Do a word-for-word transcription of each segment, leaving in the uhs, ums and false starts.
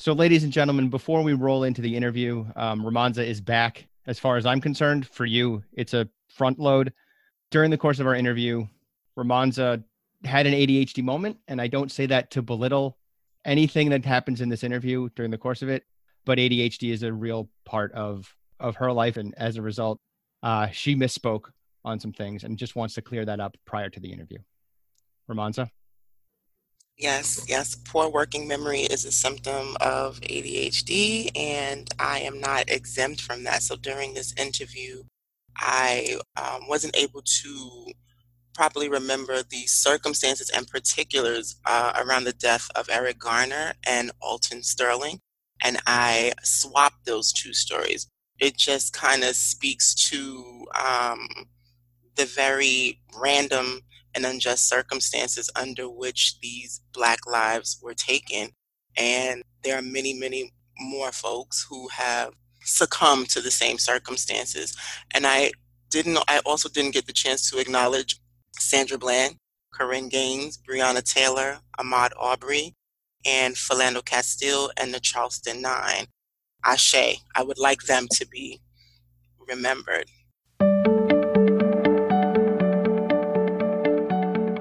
So ladies and gentlemen, before we roll into the interview, um, Ramonza is back. As far as I'm concerned, for you, it's a front load. During the course of our interview, Ramonza had an A D H D moment, and I don't say that to belittle anything that happens in this interview during the course of it, but A D H D is a real part of, of her life. And as a result, uh, she misspoke on some things and just wants to clear that up prior to the interview. Ramonza? Yes, yes. Poor working memory is a symptom of A D H D, and I am not exempt from that. So during this interview, I um, wasn't able to properly remember the circumstances and particulars uh, around the death of Eric Garner and Alton Sterling, and I swapped those two stories. It just kind of speaks to um, the very random and unjust circumstances under which these Black lives were taken. And there are many, many more folks who have succumbed to the same circumstances. And I didn't, I also didn't get the chance to acknowledge Sandra Bland, Corinne Gaines, Breonna Taylor, Ahmaud Arbery, and Philando Castile, and the Charleston Nine. Ashe, I would like them to be remembered.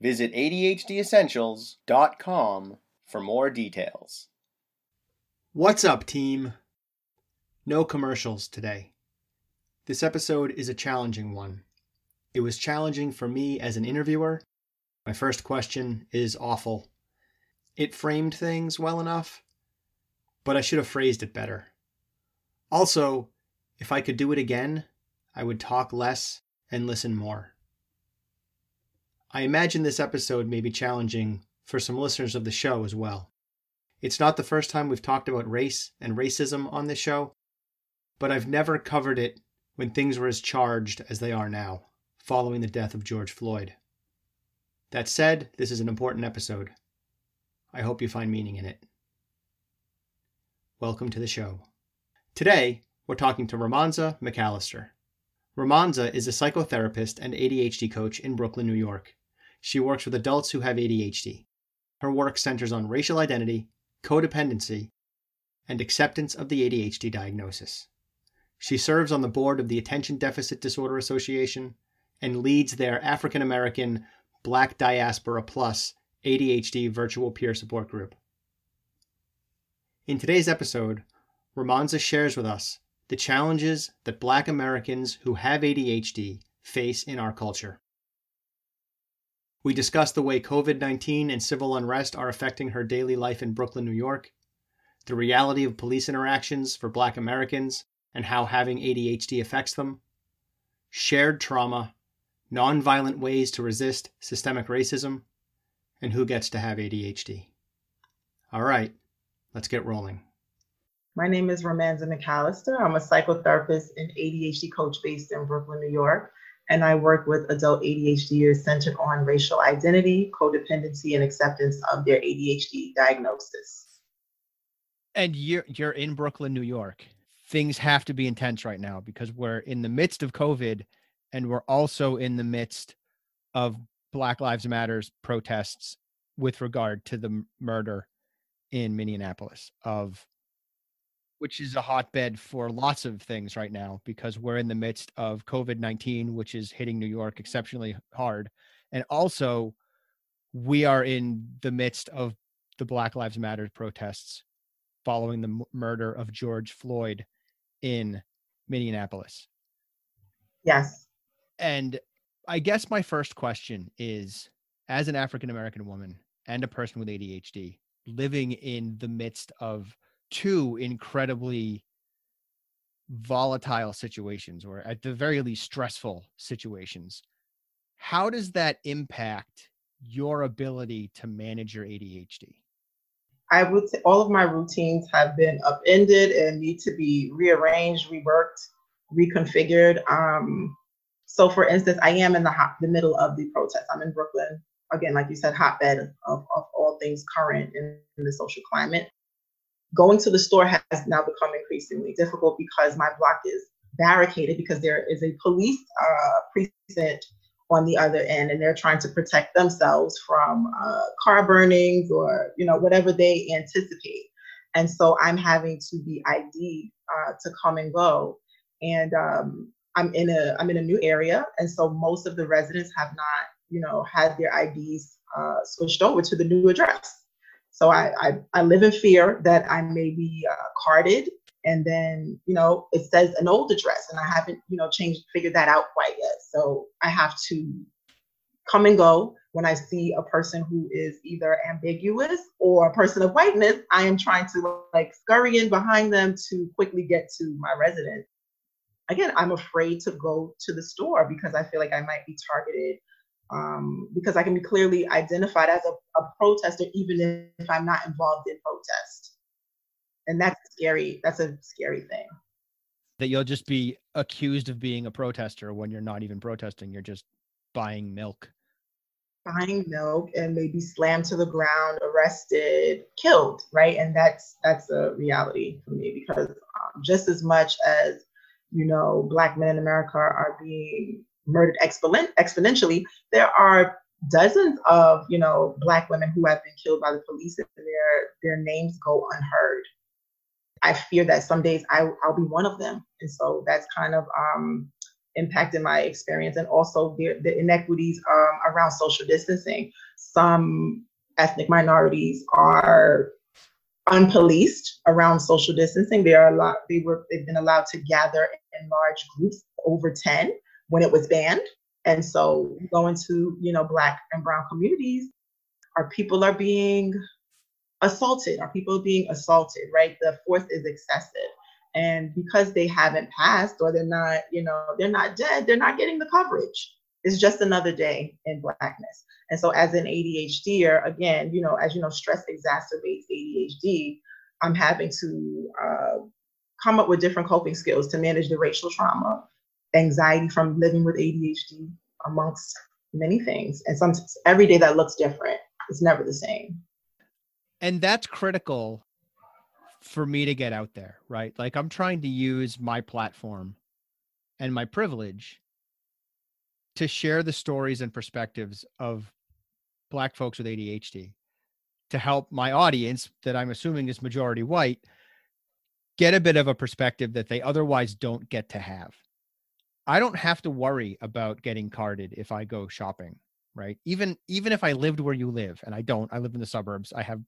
Visit A D H D essentials dot com for more details. What's up, team? No commercials today. This episode is a challenging one. It was challenging for me as an interviewer. My first question is awful. It framed things well enough, but I should have phrased it better. Also, if I could do it again, I would talk less and listen more. I imagine this episode may be challenging for some listeners of the show as well. It's not the first time we've talked about race and racism on this show, but I've never covered it when things were as charged as they are now, following the death of George Floyd. That said, this is an important episode. I hope you find meaning in it. Welcome to the show. Today, we're talking to Ramonza McAllister. Ramonza is a psychotherapist and A D H D coach in Brooklyn, New York. She works with adults who have A D H D. Her work centers on racial identity, codependency, and acceptance of the A D H D diagnosis. She serves on the board of the Attention Deficit Disorder Association and leads their African American Black Diaspora Plus A D H D Virtual Peer Support Group. In today's episode, Ramonza shares with us the challenges that Black Americans who have A D H D face in our culture. We discuss the way covid nineteen and civil unrest are affecting her daily life in Brooklyn, New York, the reality of police interactions for Black Americans and how having A D H D affects them, shared trauma, nonviolent ways to resist systemic racism, and who gets to have A D H D. All right. Let's get rolling. My name is Ramonza McAllister. I'm a psychotherapist and A D H D coach based in Brooklyn, New York, and I work with adult ADHDers centered on racial identity, codependency, and acceptance of their A D H D diagnosis. And you're, you're in Brooklyn, New York. Things have to be intense right now because we're in the midst of COVID, and we're also in the midst of Black Lives Matter's protests with regard to the murder in Minneapolis, of which is a hotbed for lots of things right now because we're in the midst of covid nineteen, which is hitting New York exceptionally hard. And also we are in the midst of the Black Lives Matter protests following the m- murder of George Floyd in Minneapolis. Yes. And I guess my first question is, as an African-American woman and a person with A D H D, living in the midst of two incredibly volatile situations, or at the very least stressful situations, how does that impact your ability to manage your A D H D? I would say all of my routines have been upended and need to be rearranged, reworked, reconfigured. Um, so, for instance, I am in the hot, the middle of the protest. I'm in Brooklyn, again, like you said, hotbed of, of all things current in, in the social climate. Going to the store has now become increasingly difficult because my block is barricaded because there is a police uh, precinct on the other end, and they're trying to protect themselves from uh, car burnings or, you know, whatever they anticipate. And so I'm having to be I D'd uh, to come and go. And um, I'm in a I'm in a new area, and so most of the residents have not, you know, had their I Ds uh, switched over to the new address. So I, I, I live in fear that I may be uh, carded, and then, you know, it says an old address and I haven't, you know, changed, figured that out quite yet. So I have to come and go. When I see a person who is either ambiguous or a person of whiteness, I am trying to like scurry in behind them to quickly get to my residence. Again, I'm afraid to go to the store because I feel like I might be targeted. Um, because I can be clearly identified as a, a protester, even if I'm not involved in protest. And that's scary. That's a scary thing. That you'll just be accused of being a protester when you're not even protesting. You're just buying milk. Buying milk and maybe slammed to the ground, arrested, killed, right? And that's that's a reality for me because um, just as much as, you know, Black men in America are being murdered exponentially, there are dozens of, you know, Black women who have been killed by the police and their their names go unheard. I fear that some days I, I'll be one of them. And so that's kind of um, impacted my experience, and also the, the inequities um, around social distancing. Some ethnic minorities are unpoliced around social distancing. They are a lot, they were, they've been allowed to gather in large groups over ten when it was banned. And so going to, you know, Black and brown communities, our people are being assaulted, our people are being assaulted, right? The force is excessive. And because they haven't passed or they're not, you know, they're not dead, they're not getting the coverage. It's just another day in Blackness. And so as an A D H D er, again, you know, as you know, stress exacerbates A D H D. I'm having to uh, come up with different coping skills to manage the racial trauma, anxiety from living with A D H D, amongst many things. And sometimes every day that looks different. It's never the same. And that's critical for me to get out there, right? Like I'm trying to use my platform and my privilege to share the stories and perspectives of Black folks with A D H D to help my audience that I'm assuming is majority white get a bit of a perspective that they otherwise don't get to have. I don't have to worry about getting carded if I go shopping, right? Even even if I lived where you live, and I don't, I live in the suburbs, I have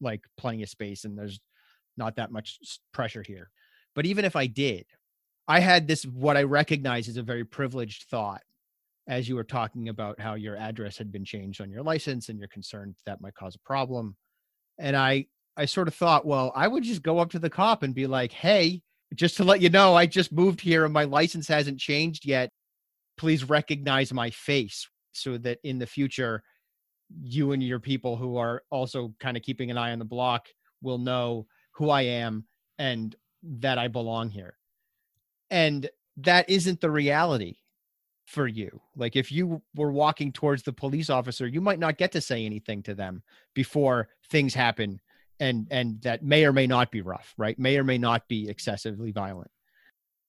like plenty of space and there's not that much pressure here. But even if I did, I had this, what I recognize is a very privileged thought as you were talking about how your address had been changed on your license and you're concerned that might cause a problem. And I, I sort of thought, well, I would just go up to the cop and be like, hey, just to let you know, I just moved here and my license hasn't changed yet. Please recognize my face so that in the future, you and your people who are also kind of keeping an eye on the block will know who I am and that I belong here. And that isn't the reality for you. Like if you were walking towards the police officer, you might not get to say anything to them before things happen. And and that may or may not be rough, right? May or may not be excessively violent.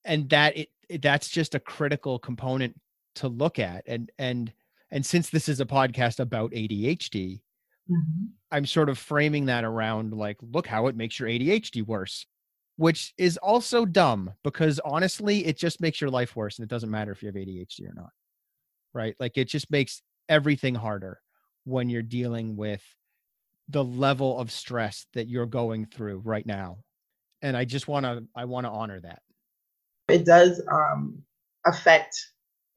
And that it, it that's just a critical component to look at. And and and since this is a podcast about A D H D, mm-hmm. I'm sort of framing that around like, look how it makes your A D H D worse, which is also dumb because honestly, it just makes your life worse. And it doesn't matter if you have A D H D or not, right? Like it just makes everything harder when you're dealing with the level of stress that you're going through right now. And I just want to, I want to honor that. It does um, affect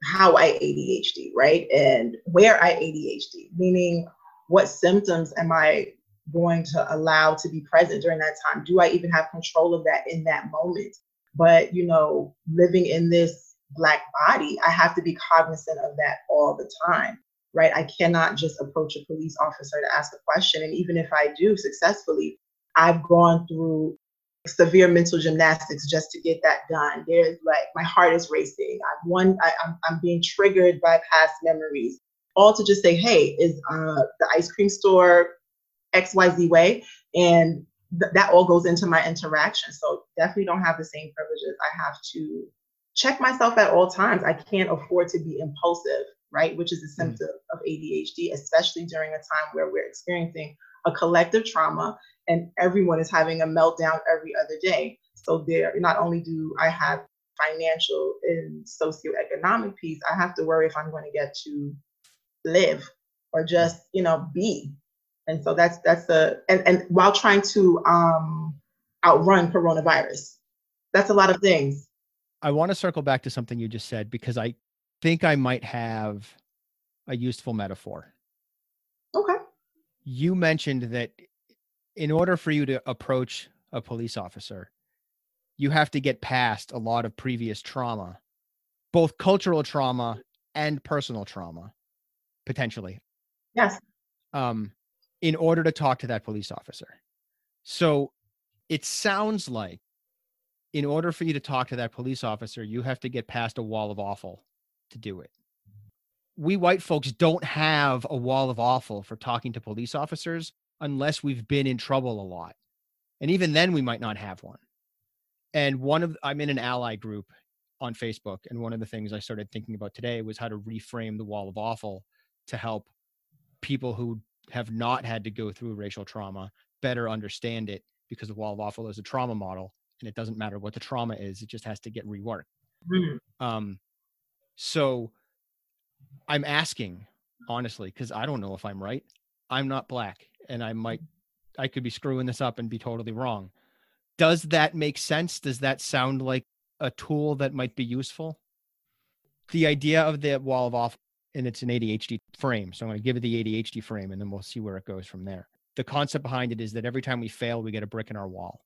how I A D H D, right? And where I A D H D, meaning what symptoms am I going to allow to be present during that time? Do I even have control of that in that moment? But, you know, living in this Black body, I have to be cognizant of that all the time. right? I cannot just approach a police officer to ask a question. And even if I do successfully, I've gone through severe mental gymnastics just to get that done. There's like, my heart is racing. I've won, I, I'm, I'm being triggered by past memories, all to just say, hey, is uh, the ice cream store X Y Z way? And th- that all goes into my interaction. So definitely don't have the same privileges. I have to check myself at all times. I can't afford to be impulsive, right? Which is a symptom mm-hmm. of A D H D, especially during a time where we're experiencing a collective trauma and everyone is having a meltdown every other day. So there, not only do I have financial and socioeconomic piece, I have to worry if I'm going to get to live or just, you know, be. And so that's, that's a, and, and while trying to um, outrun coronavirus, that's a lot of things. I want to circle back to something you just said, because I think I might have a useful metaphor. Okay. You mentioned that in order for you to approach a police officer, you have to get past a lot of previous trauma, both cultural trauma and personal trauma, potentially. Yes. Um, in order to talk to that police officer. So it sounds like in order for you to talk to that police officer, you have to get past a wall of awful to do it. We white folks don't have a wall of awful for talking to police officers unless we've been in trouble a lot. And even then we might not have one. And one of, I'm in an ally group on Facebook. And one of the things I started thinking about today was how to reframe the wall of awful to help people who have not had to go through racial trauma better understand it, because the wall of awful is a trauma model and it doesn't matter what the trauma is. It just has to get reworked. Mm-hmm. Um, so I'm asking honestly, because I don't know if I'm right. I'm not Black, and I might, I could be screwing this up and be totally wrong. Does that make sense? Does that sound like a tool that might be useful? The idea of the wall of awful, and it's an A D H D frame. So I'm going to give it the A D H D frame and then we'll see where it goes from there. The concept behind it is that every time we fail, we get a brick in our wall.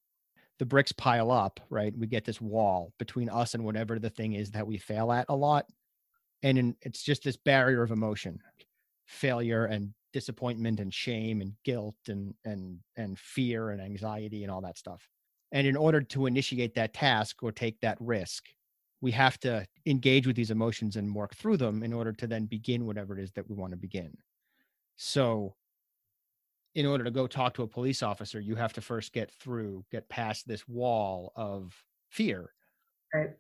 The bricks pile up, right? We get this wall between us and whatever the thing is that we fail at a lot. And in, it's just this barrier of emotion, failure and disappointment and shame and guilt and and and fear and anxiety and all that stuff. And in order to initiate that task or take that risk, we have to engage with these emotions and work through them in order to then begin whatever it is that we want to begin. So in order to go talk to a police officer, you have to first get through, get past this wall of fear right.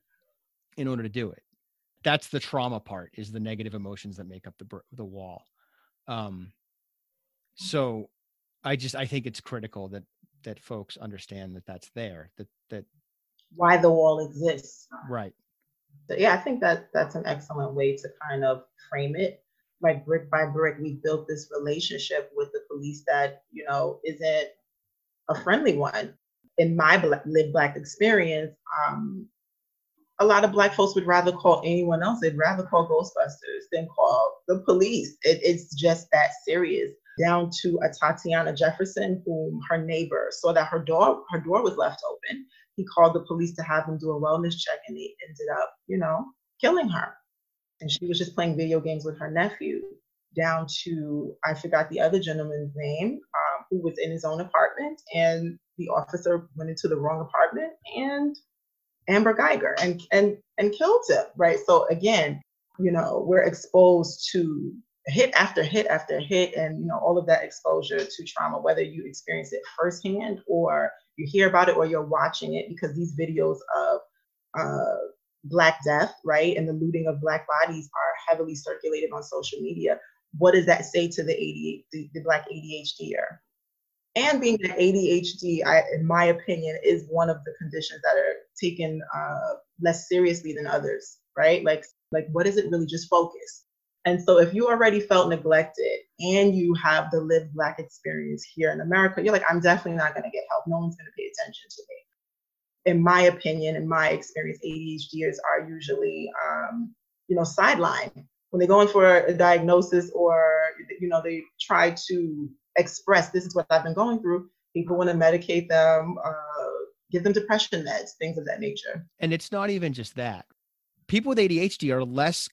in order to do it. That's the trauma part, is the negative emotions that make up the the wall. Um, so I just, I think it's critical that, that folks understand that that's there, that, that. Why the wall exists. Right. So yeah, I think that that's an excellent way to kind of frame it. Like brick by brick, we built this relationship with the police that, you know, isn't a friendly one. In my Black, Live Black experience, um, a lot of Black folks would rather call anyone else. They'd rather call Ghostbusters than call the police. It, it's just that serious. Down to a Tatiana Jefferson, whom her neighbor saw that her door her door was left open. He called the police to have them do a wellness check, and they ended up, you know, killing her. And she was just playing video games with her nephew. Down to, I forgot the other gentleman's name, um, who was in his own apartment, and the officer went into the wrong apartment and Amber Geiger and and and killed him, right? So again, you know, we're exposed to hit after hit after hit, and you know, all of that exposure to trauma, whether you experience it firsthand or you hear about it or you're watching it, because these videos of uh, Black death, right, and the looting of Black bodies are heavily circulated on social media. What does that say to the A D H D, the Black A D H D er? And being that A D H D, I, in my opinion, is one of the conditions that are taken uh, less seriously than others, right? Like, like what is it really? Just focus. And so if you already felt neglected and you have the Live Black experience here in America, you're like, I'm definitely not going to get help. No one's going to pay attention to me. In my opinion, in my experience, A D H D ers are usually, um, you know, sidelined. When they go in for a diagnosis or, you know, they try to express, this is what I've been going through, people want to medicate them, uh, give them depression meds, things of that nature. And it's not even just that. People with A D H D are less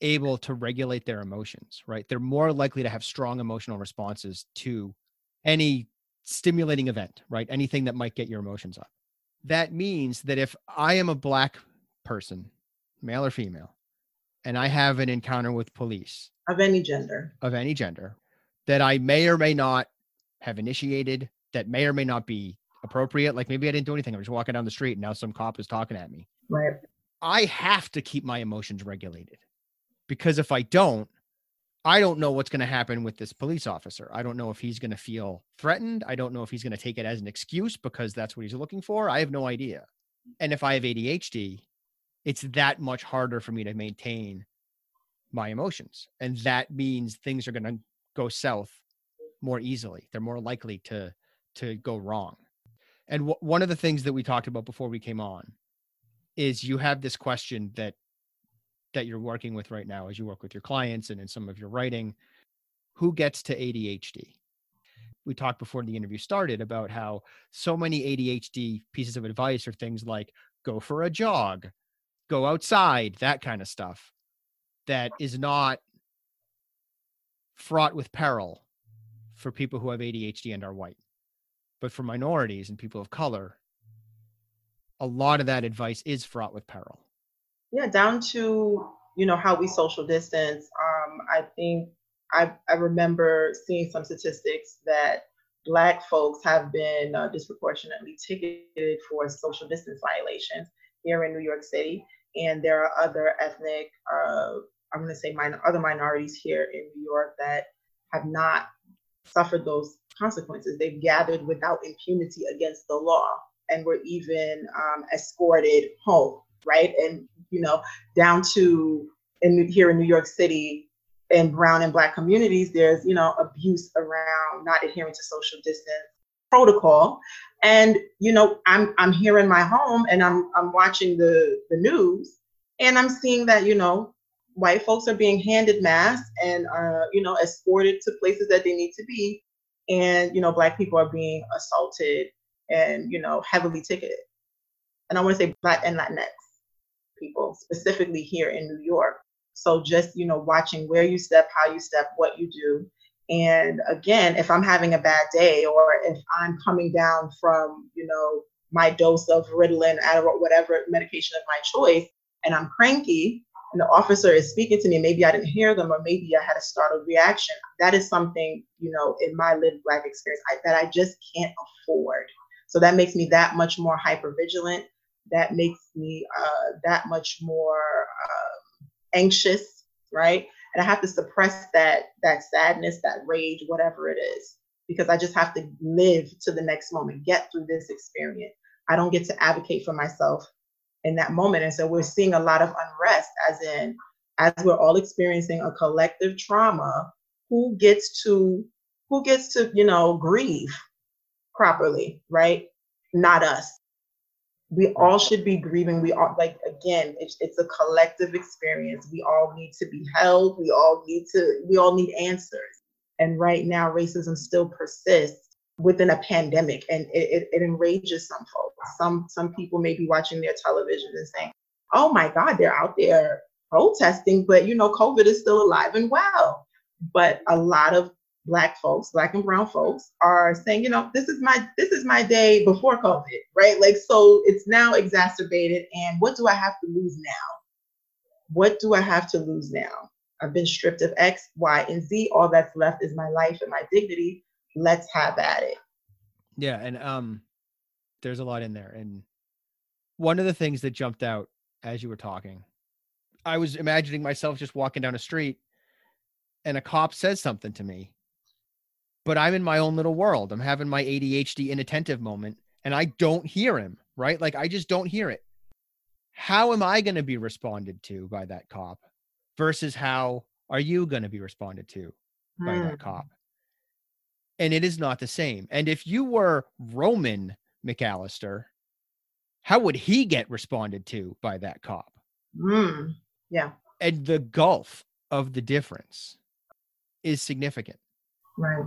able to regulate their emotions, right? They're more likely to have strong emotional responses to any stimulating event, right? Anything that might get your emotions up. That means that if I am a Black person, male or female, and I have an encounter with police of any gender, of any gender, that I may or may not have initiated, that may or may not be appropriate. Like maybe I didn't do anything. I'm just walking down the street and now some cop is talking at me. Right. I have to keep my emotions regulated, because if I don't, I don't know what's going to happen with this police officer. I don't know if he's going to feel threatened. I don't know if he's going to take it as an excuse because that's what he's looking for. I have no idea. And if I have A D H D, it's that much harder for me to maintain my emotions. And that means things are going to go south more easily. They're more likely to, to go wrong. And w- one of the things that we talked about before we came on is you have this question that that you're working with right now as you work with your clients and in some of your writing, who gets to A D H D? We talked before the interview started about how so many A D H D pieces of advice are things like go for a jog, go outside, that kind of stuff that is not fraught with peril for people who have A D H D and are white. But for minorities and people of color, a lot of that advice is fraught with peril. Yeah, down to, you know, how we social distance. Um, I think I, I remember seeing some statistics that Black folks have been uh, disproportionately ticketed for social distance violations here in New York City. And there are other ethnic, uh, I'm going to say minor, other minorities here in New York that have not suffered those consequences. They've gathered without impunity against the law and were even um, escorted home. Right. And, you know, down to in here in New York City and brown and Black communities, there's, you know, abuse around not adhering to social distance protocol. And, you know, I'm I'm here in my home and I'm I'm watching the, the news and I'm seeing that, you know, white folks are being handed masks and, uh, you know, escorted to places that they need to be. And, you know, Black people are being assaulted and, you know, heavily ticketed. And I want to say Black and Latinx people, specifically here in New York. So just, you know, watching where you step, how you step, what you do. And again, if I'm having a bad day or if I'm coming down from, you know, my dose of Ritalin, Adderall, whatever medication of my choice, and I'm cranky and the officer is speaking to me, maybe I didn't hear them or maybe I had a startled reaction. That is something, you know, in my lived Black experience I, that I just can't afford. So that makes me that much more hypervigilant. That makes me uh, that much more uh, anxious, right? And I have to suppress that that sadness, that rage, whatever it is, because I just have to live to the next moment, get through this experience. I don't get to advocate for myself in that moment. And so we're seeing a lot of unrest, as in, as we're all experiencing a collective trauma, who gets to, who gets to, you know, grieve properly, right? Not us. We all should be grieving. We all, like, again, it's, it's a collective experience. We all need to be held. We all need to, we all need answers. And right now, racism still persists within a pandemic, and it, it, it enrages some folks. Some, some people may be watching their television and saying, oh my God, they're out there protesting, but you know, COVID is still alive and well. But a lot of Black folks, Black and brown folks are saying, you know, this is my this is my day before COVID, right? Like, so it's now exacerbated. And what do I have to lose now? What do I have to lose now? I've been stripped of X, Y, and Z. All that's left is my life and my dignity. Let's have at it. Yeah. And um, there's a lot in there. And one of the things that jumped out as you were talking, I was imagining myself just walking down a street and a cop says something to me. But I'm in my own little world. I'm having my A D H D inattentive moment and I don't hear him, right? Like I just don't hear it. How am I going to be responded to by that cop versus how are you going to be responded to by mm. that cop? And it is not the same. And if you were Ramonza McAllister, how would he get responded to by that cop? Mm. Yeah. And the gulf of the difference is significant. Right.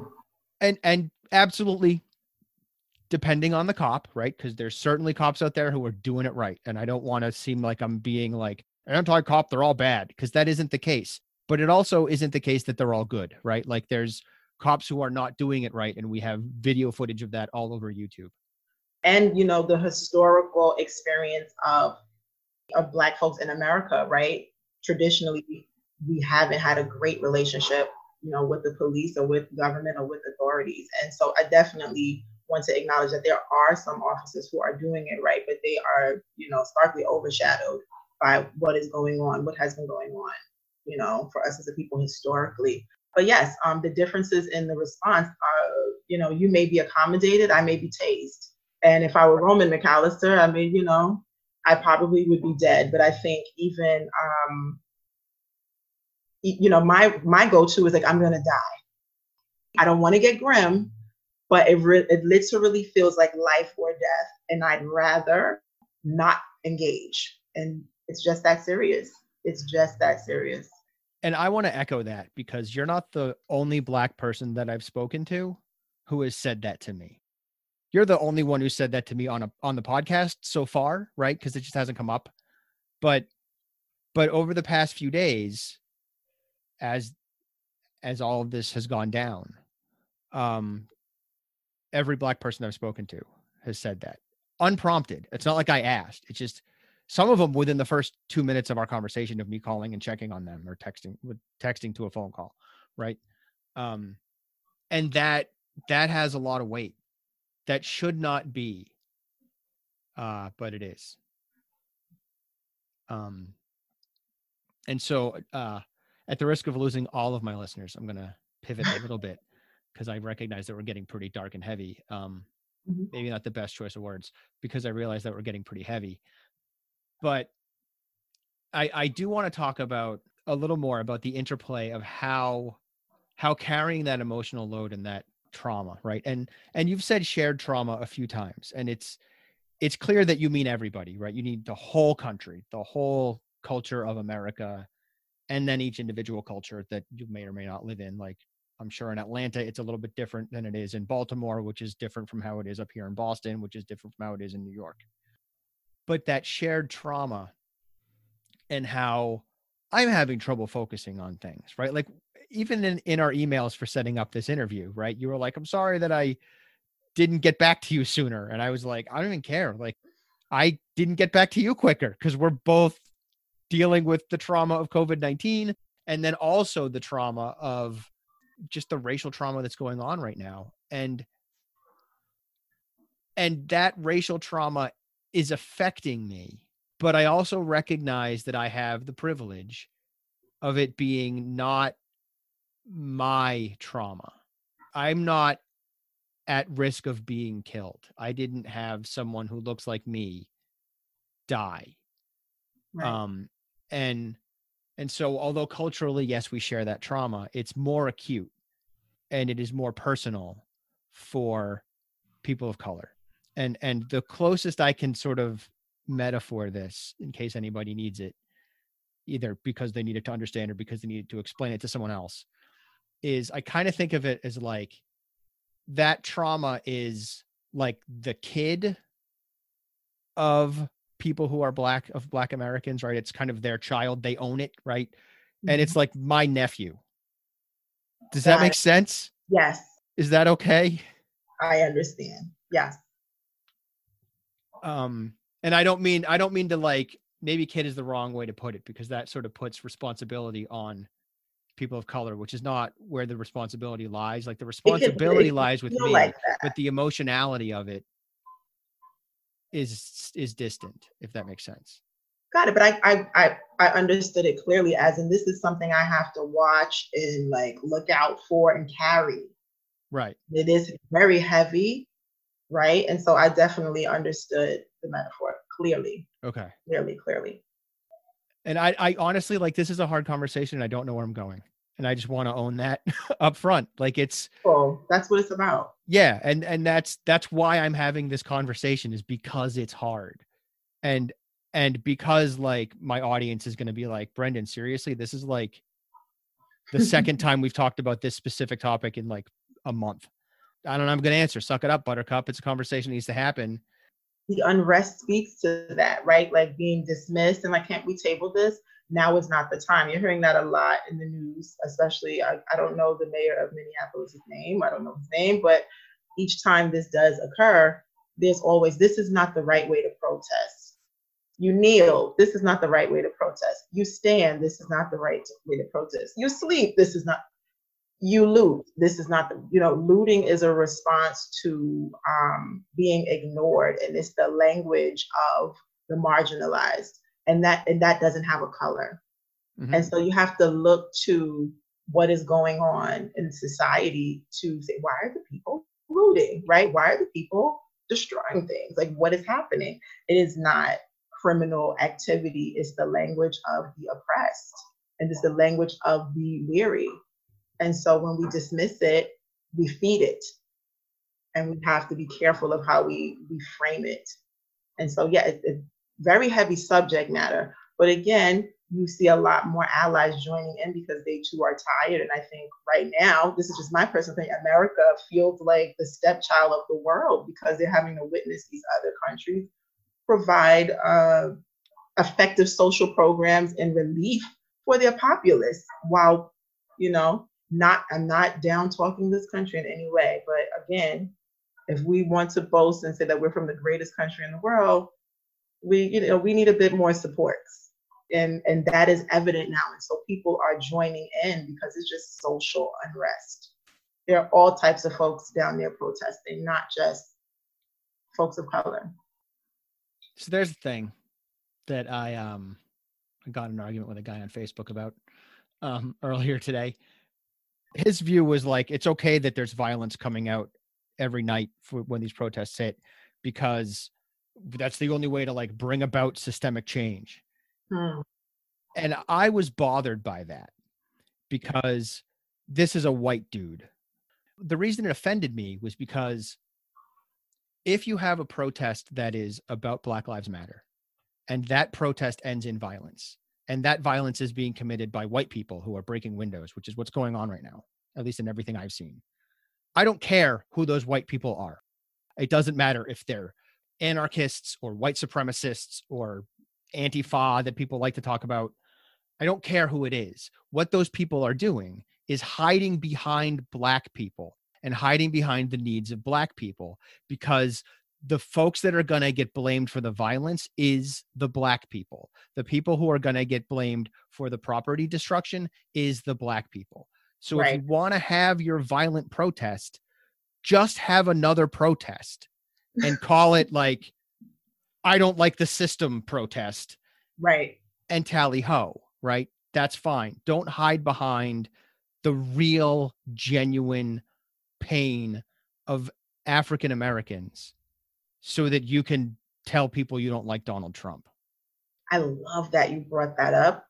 And and absolutely, depending on the cop, right? Because there's certainly cops out there who are doing it right. And I don't want to seem like I'm being like anti-cop, they're all bad, because that isn't the case. But it also isn't the case that they're all good, right? Like there's cops who are not doing it right. And we have video footage of that all over YouTube. And, you know, the historical experience of, of Black folks in America, right? Traditionally, we haven't had a great relationship, you know, with the police or with government or with authorities. And so I definitely want to acknowledge that there are some officers who are doing it right, but they are, you know, starkly overshadowed by what is going on, what has been going on, you know, for us as a people historically. But yes, um, the differences in the response are, you know, you may be accommodated, I may be tased. And if I were Roman McAllister, I mean, you know, I probably would be dead. But I think even, um, you know, my my go-to is like, I'm going to die. I don't want to get grim, but it, re- it literally feels like life or death. And I'd rather not engage. And it's just that serious. It's just that serious. And I want to echo that, because you're not the only Black person that I've spoken to who has said that to me. You're the only one who said that to me on a, on the podcast so far, right? Because it just hasn't come up. But but over the past few days, as as all of this has gone down, um, every Black person I've spoken to has said that. Unprompted. It's not like I asked. It's just some of them within the first two minutes of our conversation of me calling and checking on them or texting with texting to a phone call, right? Um, and that that has a lot of weight. That should not be, uh, but it is. Um, and so uh, at the risk of losing all of my listeners, I'm going to pivot a little bit, because I recognize that we're getting pretty dark and heavy. Um, mm-hmm. Maybe not the best choice of words, because I realize that we're getting pretty heavy. But I, I do want to talk about a little more about the interplay of how how carrying that emotional load and that trauma, right? And and you've said shared trauma a few times, and it's it's clear that you mean everybody, right? You need the whole country, the whole culture of America, and then each individual culture that you may or may not live in. Like I'm sure in Atlanta, it's a little bit different than it is in Baltimore, which is different from how it is up here in Boston, which is different from how it is in New York. But that shared trauma and how I'm having trouble focusing on things, right? Like even in, in our emails for setting up this interview, right? You were like, I'm sorry that I didn't get back to you sooner. And I was like, I don't even care. Like I didn't get back to you quicker, because we're both dealing with the trauma of covid nineteen. And then also the trauma of just the racial trauma that's going on right now. And, and that racial trauma is affecting me, but I also recognize that I have the privilege of it being not my trauma. I'm not at risk of being killed. I didn't have someone who looks like me die. Right. Um, and, and so although culturally, yes, we share that trauma, it's more acute and it is more personal for people of color. And, and the closest I can sort of metaphor this, in case anybody needs it, either because they needed to understand or because they needed to explain it to someone else, is I kind of think of it as like that trauma is like the kid of people who are Black, of Black Americans, right? It's kind of their child. They own it, right? Mm-hmm. And it's like my nephew. Does that, that make sense? Yes. Is that okay? I understand. Yes. Um, and I don't mean, I don't mean to like, maybe kid is the wrong way to put it, because that sort of puts responsibility on people of color, which is not where the responsibility lies. Like the responsibility it can, it lies with me, like but the emotionality of it is is distant, if that makes sense. Got it. But I, I I I understood it clearly as, and this is something I have to watch and like look out for and carry. Right. It is very heavy, right? And so I definitely understood the metaphor clearly. Okay. Clearly, clearly. And I, I honestly, like, this is a hard conversation and I don't know where I'm going. And I just want to own that up front. Like it's, oh, that's what it's about. Yeah. And, and that's, that's why I'm having this conversation, is because it's hard. And, and because like my audience is going to be like, Brendan, seriously, this is like the second time we've talked about this specific topic in like a month. I don't know. I'm going to answer. Suck it up, buttercup. It's a conversation that needs to happen. the unrest speaks to that, right? Like being dismissed and like, can't we table this? Now is not the time. You're hearing that a lot in the news, especially, I, I don't know the mayor of Minneapolis' name, I don't know his name, but each time this does occur, there's always, this is not the right way to protest. You kneel, this is not the right way to protest. You stand, this is not the right way to protest. You sleep, this is not, you loot, this is not, the, you know, looting is a response to um, being ignored, and it's the language of the marginalized. And that and that doesn't have a color. Mm-hmm. And so you have to look to what is going on in society to say, why are the people looting, right? Why are the people destroying things? Like, what is happening? It is not criminal activity. It's the language of the oppressed. And it's the language of the weary. And so when we dismiss it, we feed it. And we have to be careful of how we, we frame it. And so, yeah, it, it, very heavy subject matter. But again, you see a lot more allies joining in because they too are tired. And I think right now, this is just my personal thing, America feels like the stepchild of the world because they're having to witness these other countries provide uh, effective social programs and relief for their populace. While, you know, not I'm not down talking this country in any way. But again, if we want to boast and say that we're from the greatest country in the world, we, you know, we need a bit more support, and and that is evident now. And so people are joining in because it's just social unrest. There are all types of folks down there protesting, not just folks of color. So there's a thing that I um got in an argument with a guy on Facebook about um, earlier today. His view was like, it's okay that there's violence coming out every night for when these protests hit, because that's the only way to like bring about systemic change. Hmm. And I was bothered by that because this is a white dude. The reason it offended me was because if you have a protest that is about Black Lives Matter and that protest ends in violence and that violence is being committed by white people who are breaking windows, which is what's going on right now, at least in everything I've seen, I don't care who those white people are. It doesn't matter if they're anarchists or white supremacists or Antifa that people like to talk about. I don't care who it is. What those people are doing is hiding behind Black people and hiding behind the needs of Black people, because the folks that are going to get blamed for the violence is the Black people. The people who are going to get blamed for the property destruction is the Black people. So right. If you want to have your violent protest, just have another protest. And call it like, I don't like the system protest. Right. And tally ho, right? That's fine. Don't hide behind the real, genuine pain of African Americans so that you can tell people you don't like Donald Trump. I love that you brought that up,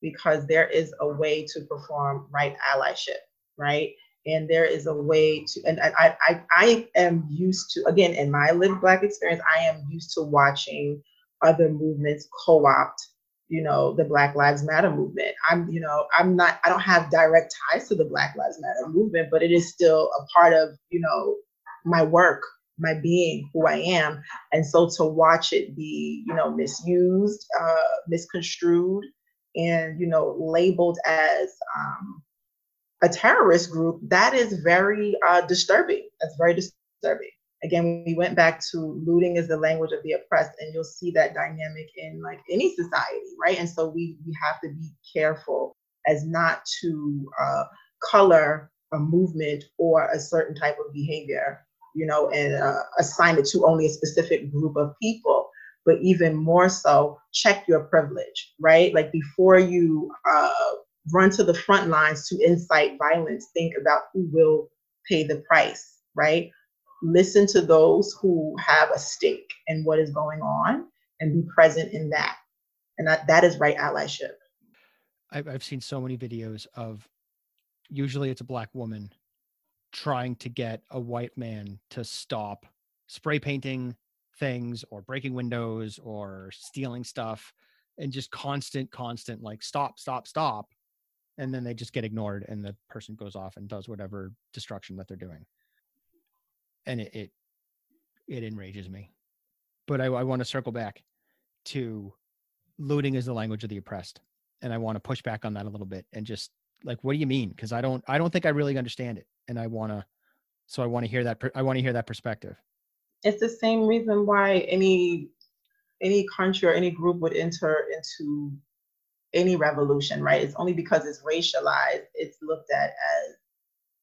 because there is a way to perform right allyship, right? And there is a way to, and I, I I am used to, again, in my lived Black experience, I am used to watching other movements co-opt, you know, the Black Lives Matter movement. I'm, you know, I'm not, I don't have direct ties to the Black Lives Matter movement, but it is still a part of, you know, my work, my being, who I am. And so to watch it be, you know, misused, uh, misconstrued, and, you know, labeled as, um, a terrorist group, that is very uh, disturbing. That's very disturbing. Again, we went back to looting is the language of the oppressed, and you'll see that dynamic in like any society, right? And so we, we have to be careful as not to uh, color a movement or a certain type of behavior, you know, and uh, assign it to only a specific group of people. But even more so, check your privilege, right? Like before you, uh, run to the front lines to incite violence, think about who will pay the price, right? Listen to those who have a stake in what is going on and be present in that. And that, that is right allyship. I've, I've seen so many videos of, usually it's a Black woman trying to get a white man to stop spray painting things or breaking windows or stealing stuff, and just constant, constant, like stop, stop, stop. And then they just get ignored and the person goes off and does whatever destruction that they're doing. And it, it, it enrages me. But I, I want to circle back to looting is the language of the oppressed. And I want to push back on that a little bit and just like, what do you mean? Because I don't, I don't think I really understand it. And I want to, so I want to hear that. I want to hear that perspective. It's the same reason why any, any country or any group would enter into any revolution, right? It's only because it's racialized. It's looked at as,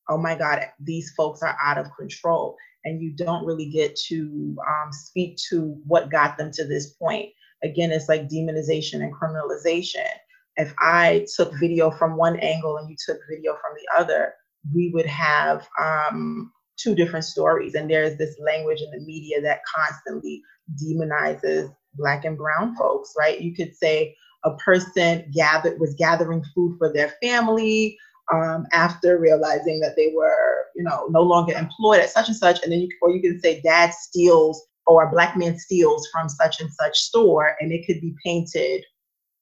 oh my God, these folks are out of control. And you don't really get to um, speak to what got them to this point. Again, it's like demonization and criminalization. If I took video from one angle and you took video from the other, we would have um, two different stories. And there's this language in the media that constantly demonizes Black and brown folks, right? You could say a person gathered was gathering food for their family um, after realizing that they were, you know, no longer employed at such and such. And then you, or you can say dad steals or a Black man steals from such and such store. And it could be painted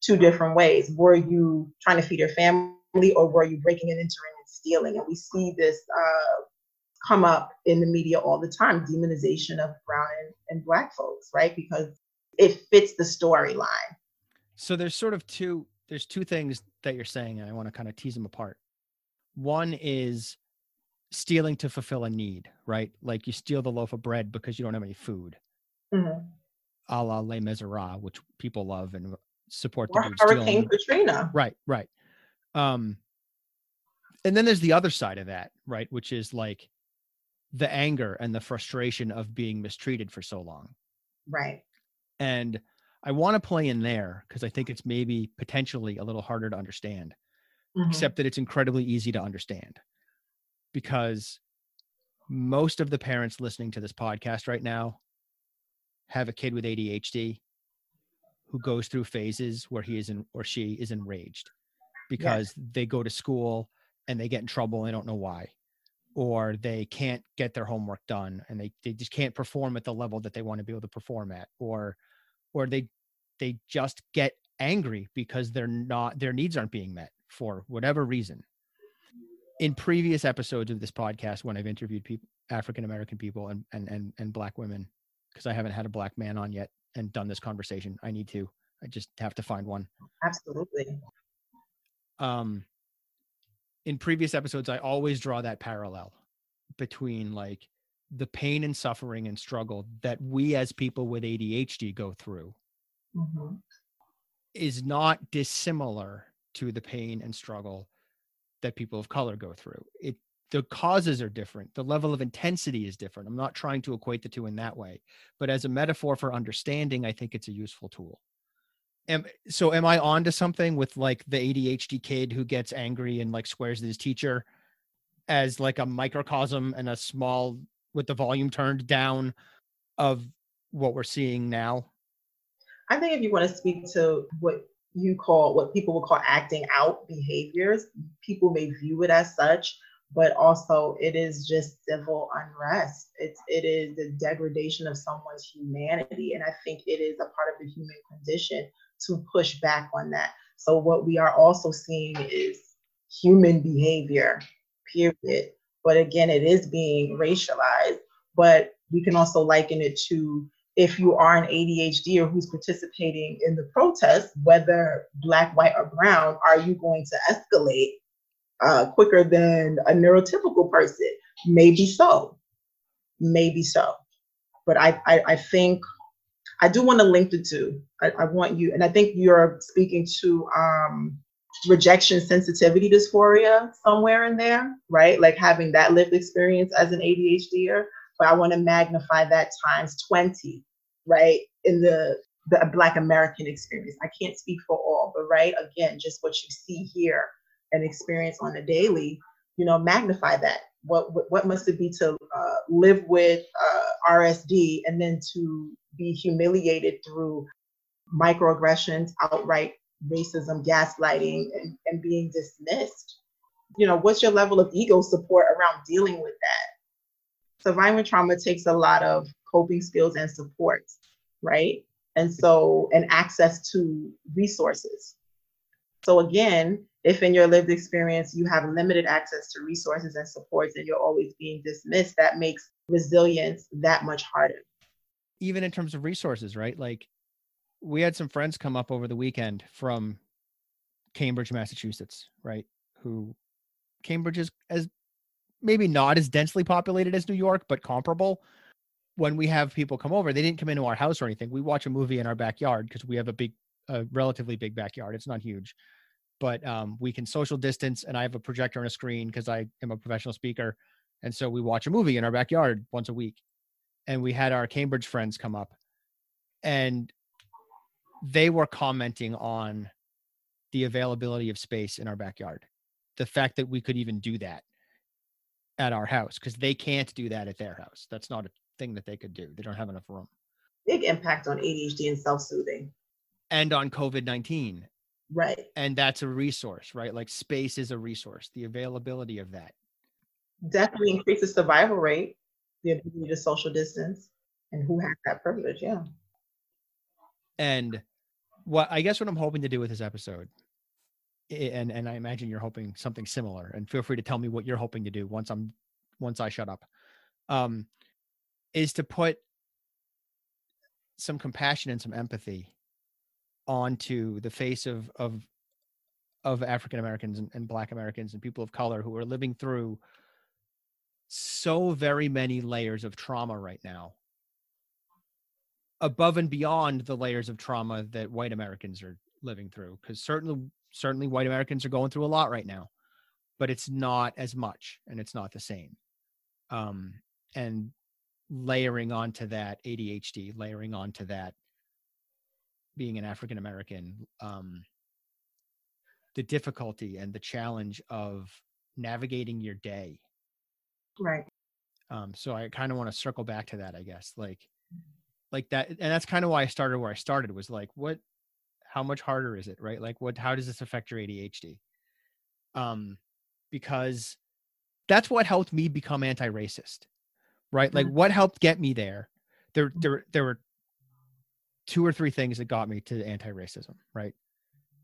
two different ways. Were you trying to feed your family, or were you breaking and entering and stealing? And we see this uh, come up in the media all the time, demonization of brown and, and Black folks, right? Because it fits the storyline. So there's sort of two, there's two things that you're saying, and I want to kind of tease them apart. One is stealing to fulfill a need, right? Like you steal the loaf of bread because you don't have any food. Mm-hmm. A la Les Miserables, which people love and support the Hurricane Katrina. Right, right. Um, and then there's the other side of that, right? Which is like the anger and the frustration of being mistreated for so long. Right. And I want to play in there because I think it's maybe potentially a little harder to understand, mm-hmm. except that it's incredibly easy to understand because most of the parents listening to this podcast right now have a kid with A D H D who goes through phases where he is in, or she is enraged because yeah. they go to school and they get in trouble and they don't know why, or they can't get their homework done and they, they just can't perform at the level that they want to be able to perform at, or, or they, they just get angry because they're not, their needs aren't being met for whatever reason. In previous episodes of this podcast, when I've interviewed people, African-American people and, and, and, and Black women, because I haven't had a Black man on yet and done this conversation. I need to, I just have to find one. Absolutely. Um, in previous episodes, I always draw that parallel between like the pain and suffering and struggle that we as people with A D H D go through mm-hmm. is not dissimilar to the pain and struggle that people of color go through. It, the causes are different. The level of intensity is different. I'm not trying to equate the two in that way, but as a metaphor for understanding, I think it's a useful tool. Am, so am I onto something with like the A D H D kid who gets angry and like swears at his teacher as like a microcosm and a small, with the volume turned down, of what we're seeing now? I think if you want to speak to what you call, what people would call acting out behaviors, people may view it as such, but also it is just civil unrest. It's, it is the degradation of someone's humanity. And I think it is a part of the human condition to push back on that. So what we are also seeing is human behavior, period. But again, it is being racialized, but we can also liken it to if you are an A D H D or who's participating in the protest, whether Black, white, or brown, are you going to escalate Uh, quicker than a neurotypical person? Maybe so, maybe so. But I, I, I think, I do want to link the two. I, I want you, and I think you're speaking to um, rejection sensitivity dysphoria somewhere in there, right? Like having that lived experience as an A D H D er, but I want to magnify that times twenty, right? In the, the Black American experience. I can't speak for all, but right, again, just what you see here, an experience on a daily, you know, magnify that. What what, what must it be to uh, live with uh, R S D and then to be humiliated through microaggressions, outright racism, gaslighting, and, and being dismissed? You know, what's your level of ego support around dealing with that? Surviving trauma takes a lot of coping skills and supports, right? And so, and access to resources. So again, if in your lived experience, you have limited access to resources and supports and you're always being dismissed, that makes resilience that much harder. even in terms of resources, right? Like we had some friends come up over the weekend from Cambridge, Massachusetts, right? Who Cambridge is as maybe not as densely populated as New York, but comparable. When we have people come over, they didn't come into our house or anything. We watch a movie in our backyard because we have a big, a relatively big backyard. It's not huge, but um, we can social distance, and I have a projector and a screen because I am a professional speaker. And so we watch a movie in our backyard once a week. And we had our Cambridge friends come up, and they were commenting on the availability of space in our backyard. The fact that we could even do that at our house, because they can't do that at their house. That's not a thing that they could do. They don't have enough room. Big impact on A D H D and self-soothing. And on COVID nineteen. Right. And that's a resource, right? Like space is a resource. The availability of that definitely increases survival rate, the ability to social distance, and who has that privilege, yeah. And what I guess what I'm hoping to do with this episode, and and I imagine you're hoping something similar, and feel free to tell me what you're hoping to do once I'm once I shut up, um, is to put some compassion and some empathy onto the face of of of African Americans and, and Black Americans and people of color who are living through so very many layers of trauma right now, above and beyond the layers of trauma that white Americans are living through. Because certainly, certainly white Americans are going through a lot right now, but it's not as much and it's not the same. Um, and layering onto that A D H D, layering onto that being an African American, um, the difficulty and the challenge of navigating your day. Right. Um, so I kind of want to circle back to that, I guess, like, like that. And that's kind of why I started where I started, was like, what, how much harder is it, right? Like what, how does this affect your A D H D? Um, because that's what helped me become anti-racist, right? Like what helped get me there? There, there, there were two or three things that got me to anti-racism, right?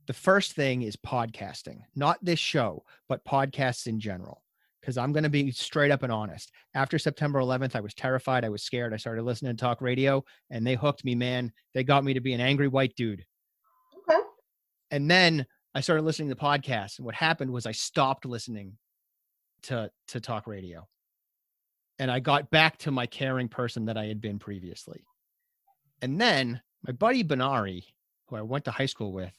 The first thing is podcasting, not this show, but podcasts in general. Because I'm going to be straight up and honest. After September eleventh, I was terrified. I was scared. I started listening to talk radio, and they hooked me, man. They got me to be an angry white dude. Okay. And then I started listening to podcasts. And what happened was I stopped listening to, to talk radio. And I got back to my caring person that I had been previously. And then my buddy Benari, who I went to high school with,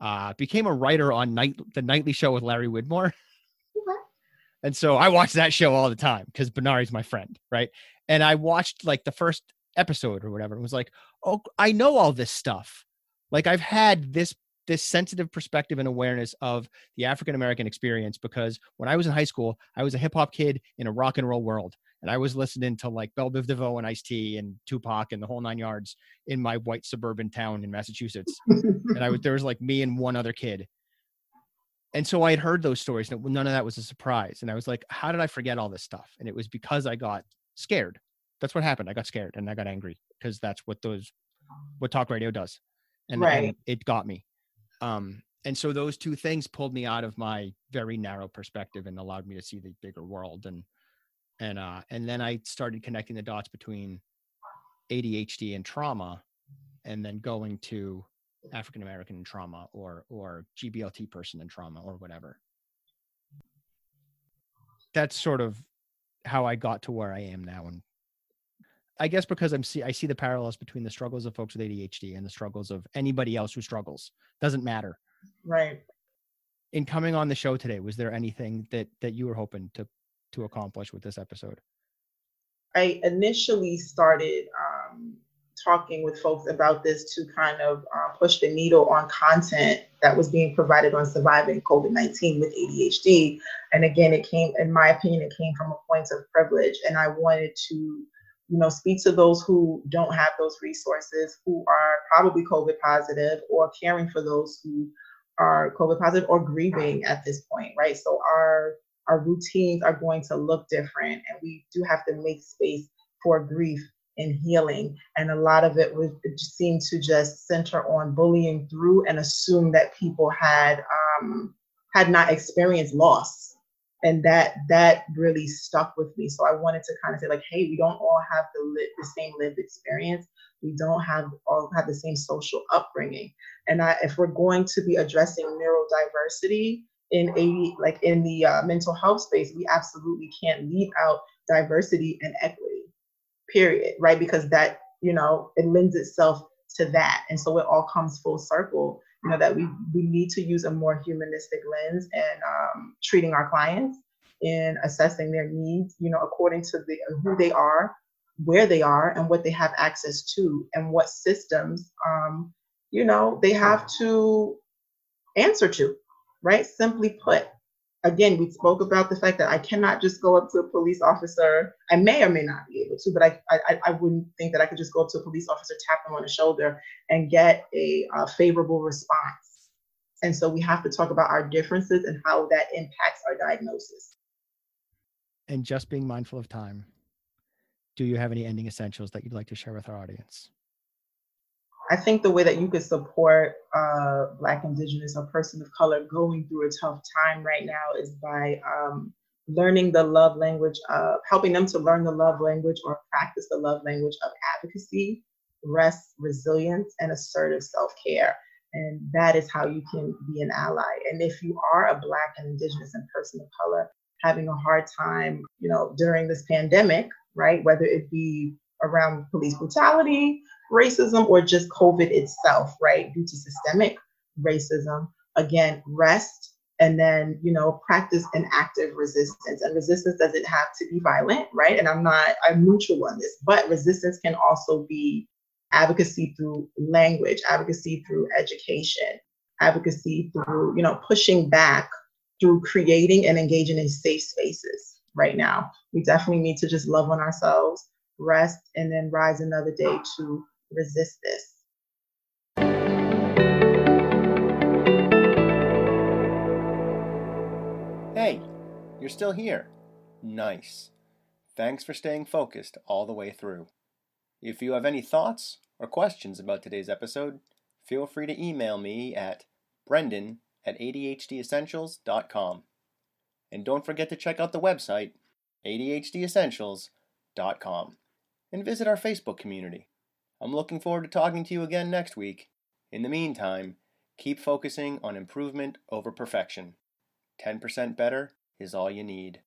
uh, became a writer on night, the Nightly Show with Larry Widmore. And so I watched that show all the time because Benari's my friend, right? And I watched like the first episode or whatever and was like, oh, I know all this stuff. Like I've had this this sensitive perspective and awareness of the African-American experience because when I was in high school, I was a hip hop kid in a rock and roll world. And I was listening to like Bell Biv DeVoe and Ice-T and Tupac and the whole nine yards in my white suburban town in Massachusetts. And I was, there was like me and one other kid. And so I had heard those stories, and none of that was a surprise. And I was like, how did I forget all this stuff? And it was because I got scared. That's what happened. I got scared and I got angry because that's what those, what talk radio does. And, right. and it got me. Um, and so those two things pulled me out of my very narrow perspective and allowed me to see the bigger world. And, and, uh, and then I started connecting the dots between A D H D and trauma, and then going to African American trauma or or G B L T person in trauma or whatever. That's sort of how I got to where I am now, and I guess because I'm see I see the parallels between the struggles of folks with A D H D and the struggles of anybody else who struggles. Doesn't matter. Right. In coming on the show today, was there anything that that you were hoping to to accomplish with this episode? I initially started um talking with folks about this to kind of uh, push the needle on content that was being provided on surviving COVID nineteen with A D H D. And again, it came, in my opinion, it came from a point of privilege. And I wanted to, you know, speak to those who don't have those resources, who are probably COVID positive or caring for those who are COVID positive or grieving at this point, right? So our, our routines are going to look different, and we do have to make space for grief and healing. And a lot of it would seem to just center on bullying through and assume that people had um, had not experienced loss. And that that really stuck with me. So I wanted to kind of say, like, hey, we don't all have the, li- the same lived experience. We don't have all have the same social upbringing. And I, if we're going to be addressing neurodiversity in A D, like in the uh, mental health space, we absolutely can't leave out diversity and equity, period, right? Because that, you know, it lends itself to that. And so it all comes full circle. You know, that we, we need to use a more humanistic lens and um, treating our clients and assessing their needs, you know, according to the, who they are, where they are, and what they have access to, and what systems, um, you know, they have to answer to, right? Simply put, again, we spoke about the fact that I cannot just go up to a police officer. I may or may not be able to, but I I, I wouldn't think that I could just go up to a police officer, tap them on the shoulder, and get a, a favorable response. And so we have to talk about our differences and how that impacts our diagnosis. And just being mindful of time, do you have any ending essentials that you'd like to share with our audience? I think the way that you could support uh, Black, Indigenous, or person of color going through a tough time right now is by um, learning the love language of, helping them to learn the love language or practice the love language of advocacy, rest, resilience, and assertive self-care. And that is how you can be an ally. And if you are a Black and Indigenous and person of color having a hard time, you know, during this pandemic, right, whether it be around police brutality, racism, or just COVID itself, right, due to systemic racism, again, rest, and then, you know, practice an active resistance. And resistance doesn't have to be violent, right? And I'm not, I'm neutral on this, but resistance can also be advocacy through language, advocacy through education, advocacy through, you know, pushing back through creating and engaging in safe spaces right now. We definitely need to just love on ourselves, rest, and then rise another day to resist this. Hey, you're still here. Nice. Thanks for staying focused all the way through. If you have any thoughts or questions about today's episode, feel free to email me at brendan at adhdessentials dot com. And don't forget to check out the website, adhdessentials dot com, and visit our Facebook community. I'm looking forward to talking to you again next week. In the meantime, keep focusing on improvement over perfection. ten percent better is all you need.